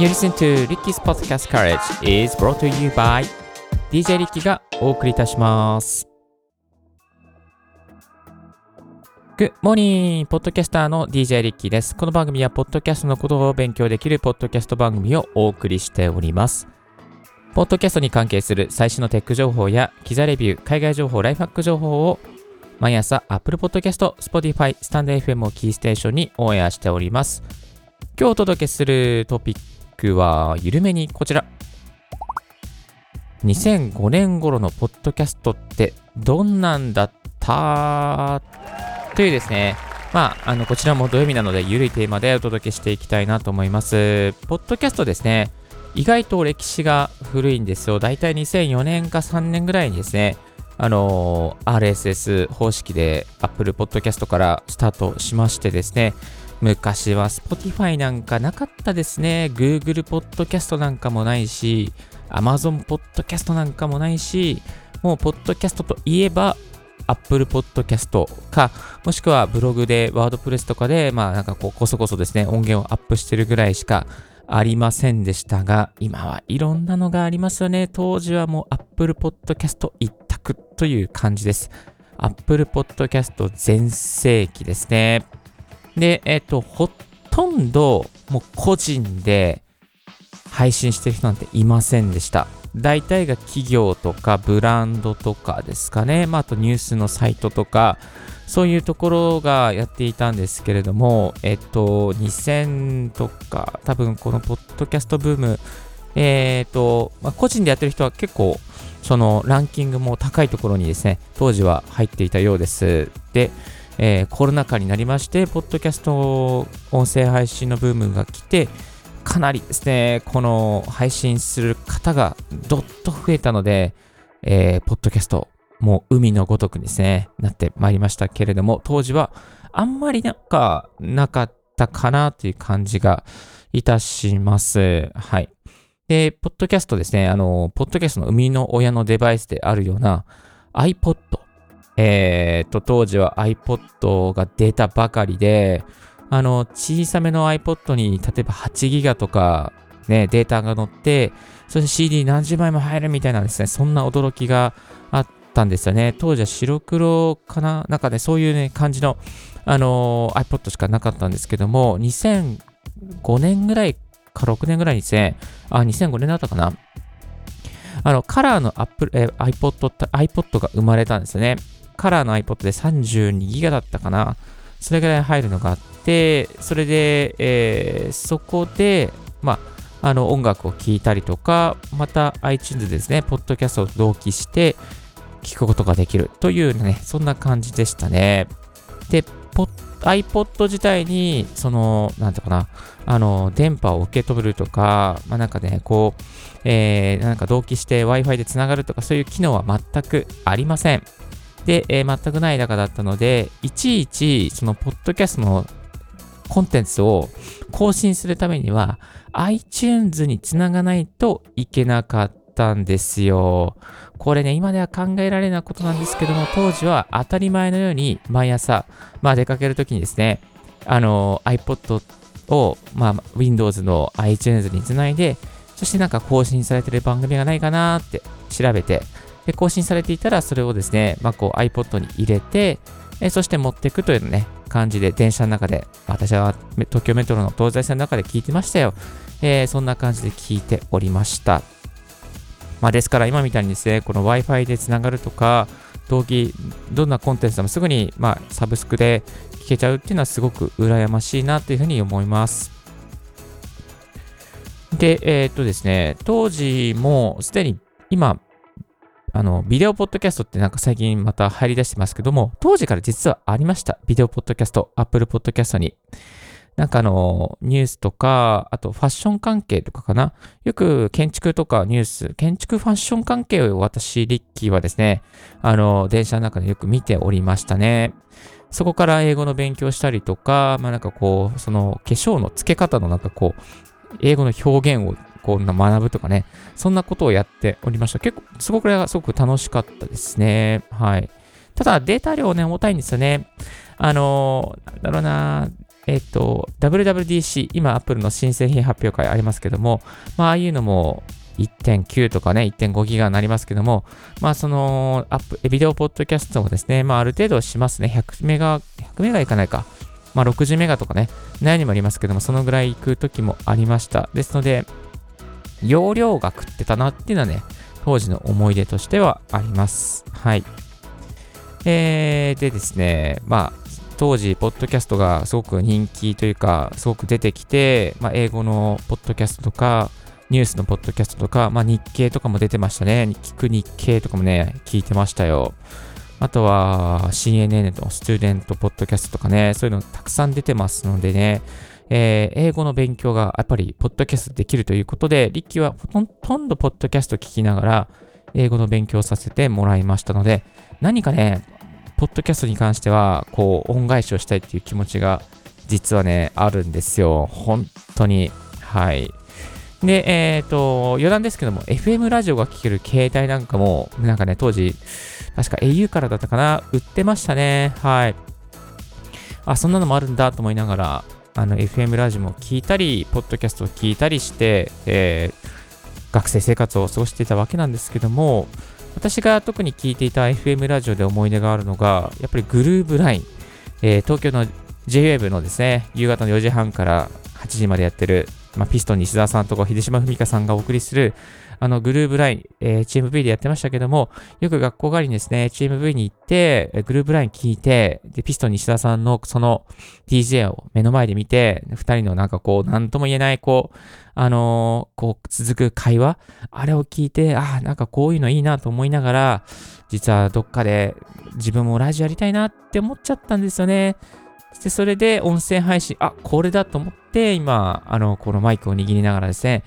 You listen to Ricky's Podcast Courage is brought to you by DJ リッキーがお送りいたします。Good morning! ポッドキャスターの DJ リッキーです。この番組はポッドキャストのことを勉強できるポッドキャスト番組をお送りしております。ポッドキャストに関係する最新のテック情報や機材レビュー、海外情報、ライフハック情報を毎朝 Apple Podcast、Spotify、StandFM をキーステーションにオンエアしております。今日お届けするトピックは緩めにこちら。2005年頃のポッドキャストってどんなんだったというですね。こちらも土曜日なので緩いテーマでお届けしていきたいなと思います。ポッドキャストですね。意外と歴史が古いんですよ。だいたい2004年か3年ぐらいにですね。RSS 方式で Apple Podcast からスタートしましてですね、昔は Spotify なんかなかったですね。 Google Podcast なんかもないし、 Amazon Podcast なんかもないし、もうポッドキャストといえば Apple Podcast か、もしくはブログで WordPress とかでこそこそですね音源をアップしてるぐらいしかありませんでしたが、今はいろんなのがありますよね。当時はもう Apple Podcast 一択という感じです。Apple Podcast 全盛期ですね。で、ほとんどもう個人で配信してる人なんていませんでした。大体が企業とかブランドとかですかね。あとニュースのサイトとか、そういうところがやっていたんですけれども、2000とか、多分このポッドキャストブーム、個人でやってる人は結構、そのランキングも高いところにですね、当時は入っていたようです。で、コロナ禍になりまして、ポッドキャスト音声配信のブームが来て、かなりですね、この配信する方がどっと増えたので、ポッドキャスト、もう海のごとくですね、なってまいりましたけれども、当時はあんまりなかったかなという感じがいたします。はい。で、ポッドキャストですね、ポッドキャストの生みの親のデバイスであるような iPod。当時は iPod が出たばかりで、小さめの iPod に例えば8ギガとか、ね、データが載って、そして CD 何十枚も入るみたいなんですね、そんな驚きがあって、ですよね、当時は白黒かな、そういうね感じの、iPod しかなかったんですけども、2005年ぐらいか6年ぐらいにですね、2005年だったかな、カラーのiPod が生まれたんですよね。カラーの iPod で32ギガだったかな、それぐらい入るのがあって、それで、そこで音楽を聴いたりとか、また iTunes でですねポッドキャストを同期して聞くことができるというね、そんな感じでしたね。で、iPod 自体に、電波を受け止めるとか、同期して Wi-Fi でつながるとか、そういう機能は全くありません。で、全くない中だったので、いちいち、その、ポッドキャストのコンテンツを更新するためには、iTunes につながないといけなかった。んですよ。これね、今では考えられないことなんですけども、当時は当たり前のように毎朝、出かけるときにですね、iPod を、Windows の iTunes につないで、そして更新されている番組がないかなって調べて、で、更新されていたらそれをですね、iPod に入れて、そして持っていくというね、感じで電車の中で、私は東京メトロの東西線の中で聞いてましたよ。そんな感じで聞いておりました。ですから今みたいにですね、この Wi-Fi でつながるとか、どんなコンテンツでもすぐに、サブスクで聞けちゃうっていうのはすごく羨ましいなというふうに思います。で、ですね、当時もすでに今、ビデオポッドキャストって最近また入り出してますけども、当時から実はありました。ビデオポッドキャスト、Apple Podcast に。ニュースとか、あとファッション関係とかかな。よく建築とかニュース、建築ファッション関係を私、リッキーはですね、電車の中でよく見ておりましたね。そこから英語の勉強したりとか、その化粧の付け方の英語の表現を学ぶとかね、そんなことをやっておりました。これがすごく楽しかったですね。はい。ただデータ量ね、重たいんですよね。WWDC、今 Apple の新製品発表会ありますけども、まあ、ああいうのも 1.9 とかね、1.5 ギガになりますけども、まあ、そのアップ、ビデオポッドキャストもですね、まあ、ある程度しますね。100メガいかないか。まあ、60メガとかね、何にもありますけども、そのぐらい行く時もありました。ですので、容量が食ってたなっていうのはね、当時の思い出としてはあります。はい。でですね、まあ、当時、ポッドキャストがすごく人気というか、すごく出てきて、まあ、英語のポッドキャストとか、ニュースのポッドキャストとか、まあ、日経とかも出てましたね。聞く日経とかもね、聞いてましたよ。あとは、CNN のスチューデントポッドキャストとかね、そういうのたくさん出てますのでね、英語の勉強がやっぱり、ポッドキャストできるということで、リッキーはほとんどポッドキャスト聞きながら、英語の勉強させてもらいましたので、何かね、ポッドキャストに関しては、こう、恩返しをしたいっていう気持ちが、実はね、あるんですよ。本当に。はい。で、余談ですけども、FM ラジオが聴ける携帯なんかも、なんかね、当時、確か au からだったかな、売ってましたね。はい。あ、そんなのもあるんだと思いながら、FM ラジオも聞いたり、ポッドキャストを聞いたりして、学生生活を過ごしていたわけなんですけども、私が特に聞いていた FM ラジオで思い出があるのが、やっぱりグルーブライン、東京の J-Wave のですね、夕方の4時半から8時までやってる、まあ、ピストン西澤さんとか秀島文香さんがお送りする、グルーブライン、HMV でやってましたけども、よく学校帰りにですね、HMV に行って、グルーブライン聞いて、で、ピストン西澤さんのその DJ を目の前で見て、二人のなんかこう、なんとも言えない、こう、こう、続く会話、あれを聞いて、ああ、なんかこういうのいいなと思いながら、実はどっかで自分もラジオやりたいなって思っちゃったんですよね。で、それで音声配信、あ、これだと思って、今、このマイクを握りながらですね、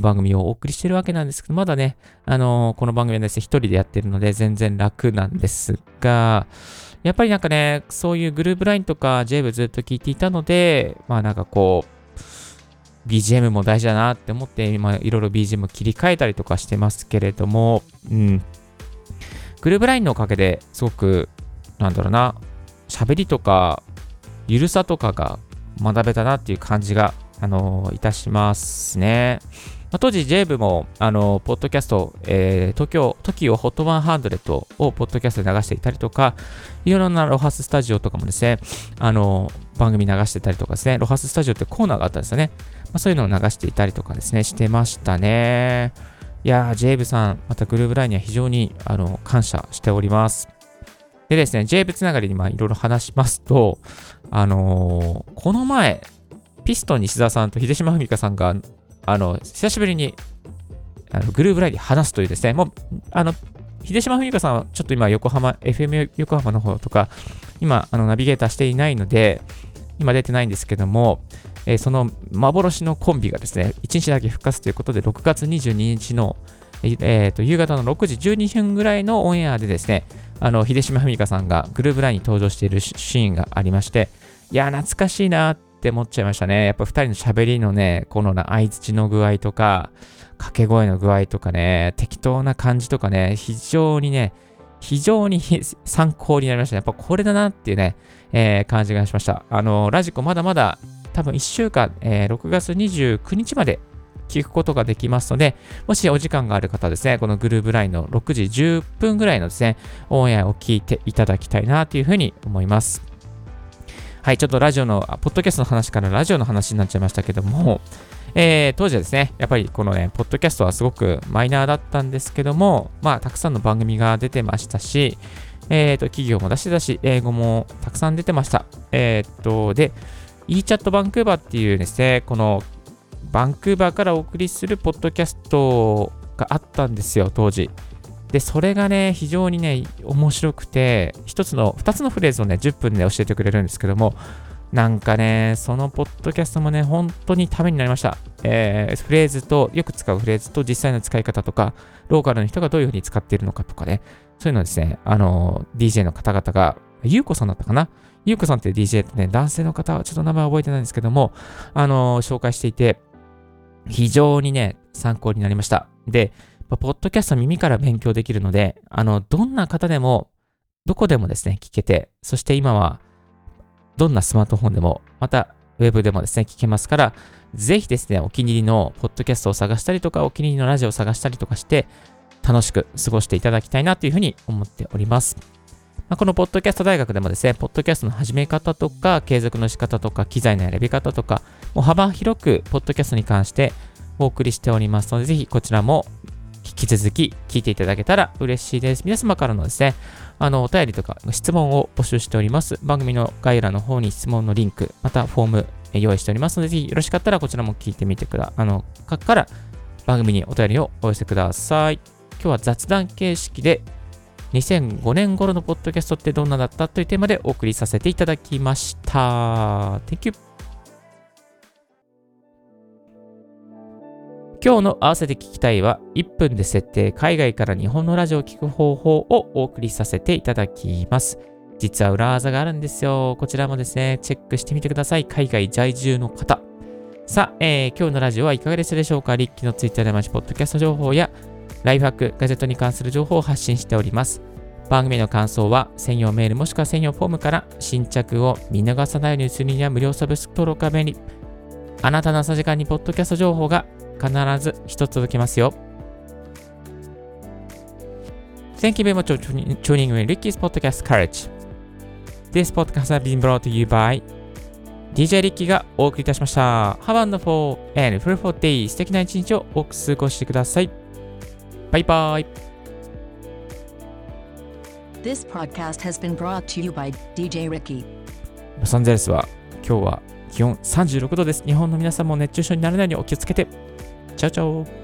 番組をお送りしてるわけなんですけど、まだね、この番組はですね、一人でやってるので全然楽なんですが、やっぱりなんかね、そういうグルーブラインとか J-Wave ずっと聞いていたので、まあなんかこう、BGM も大事だなって思って、今いろいろ BGM を切り替えたりとかしてますけれども、うん。グルーブラインのおかげですごく、なんだろうな、喋りとか、ゆるさとかが学べたなっていう感じが、いたしますね。まあ、当時 J-Wave も、ポッドキャスト、Tokyo Hot 100をポッドキャストで流していたりとか、いろんなロハススタジオとかもですね、番組流してたりとかですね、ロハススタジオってコーナーがあったんですよね。まあ、そういうのを流していたりとかですね、してましたね。いやー、J-Wave さん、またグルーブラインには非常に、感謝しております。でですね、J-Wave つながりにいろいろ話しますと、この前、ピストン西澤さんと秀島文香さんが、久しぶりにグルーブラインで話すというですね、もう、秀島文香さんはちょっと今、FM 横浜の方とか、今、ナビゲーターしていないので、今出てないんですけども、その幻のコンビがですね、1日だけ復活ということで、6月22日の、夕方の6時12分ぐらいのオンエアでですね、秀島文香さんがグルーブラインに登場しているシーンがありまして、いや、懐かしいなって思っちゃいましたね。やっぱ二人の喋りのね、この相槌の具合とか、掛け声の具合とかね、適当な感じとかね、非常に参考になりましたね。やっぱこれだなっていうね、感じがしました。ラジコまだまだ多分1週間、6月29日まで、聞くことができますので、もしお時間がある方はですね、このグルーブラインの6時10分ぐらいのですね、オンエアを聞いていただきたいなというふうに思います。はい、ちょっとポッドキャストの話からラジオの話になっちゃいましたけども、当時はですね、やっぱりこのね、ポッドキャストはすごくマイナーだったんですけども、まあ、たくさんの番組が出てましたし、企業も出してたし、英語もたくさん出てました。で、eChat バンクーバーっていうですね、このバンクーバーからお送りするポッドキャストがあったんですよ、当時。で、それがね、非常にね、面白くて、2つのフレーズをね、10分で教えてくれるんですけども、なんかね、そのポッドキャストもね、本当にためになりました。フレーズと、よく使うフレーズと、実際の使い方とか、ローカルの人がどういうふうに使っているのかとかね、そういうのをですね、DJ の方々が、ゆうこさんだったかな？ゆうこさんって DJ ってね、男性の方はちょっと名前覚えてないんですけども、紹介していて、非常にね、参考になりました。で、ポッドキャストは耳から勉強できるので、どんな方でも、どこでもですね、聞けて、そして今は、どんなスマートフォンでも、またウェブでもですね聞けますから、ぜひですねお気に入りのポッドキャストを探したりとか、お気に入りのラジオを探したりとかして楽しく過ごしていただきたいなというふうに思っております。このポッドキャスト大学でもですね、ポッドキャストの始め方とか継続の仕方とか機材の選び方とか、もう幅広くポッドキャストに関してお送りしておりますので、ぜひこちらも引き続き聞いていただけたら嬉しいです。皆様からのですね、お便りとか質問を募集しております。番組の概要欄の方に質問のリンク、またフォーム用意しておりますので、ぜひよろしかったらこちらも聞いてみてください。から番組にお便りをお寄せください。今日は雑談形式で2005年頃のポッドキャストってどんなだったというテーマでお送りさせていただきました。Thank you。今日の合わせて聞きたいは1分で設定、海外から日本のラジオを聞く方法をお送りさせていただきます。実は裏技があるんですよ。こちらもですね、チェックしてみてください。海外在住の方。さあ、今日のラジオはいかがでしたでしょうか。リッキーのツイッターで毎日ポッドキャスト情報やライフハック、ガジェットに関する情報を発信しております。番組の感想は専用メールもしくは専用フォームから、新着を見逃さないようにするには無料サブスク登録が便利。あなたの朝時間にポッドキャスト情報が必ず一つ届きますよ。Thank you very much for tuning in Ricky's Podcast Courage. This podcast has been brought to you by DJ Ricky がお送りいたしました。Have a wonderful and fruitful day. 素敵な一日をお過ごしください。バイバイ。This podcast has been brought to you by DJ Ricky. ロサンゼルスは今日は気温36度です。日本の皆さんも熱中症にならないようにお気をつけて。チャオチャオ。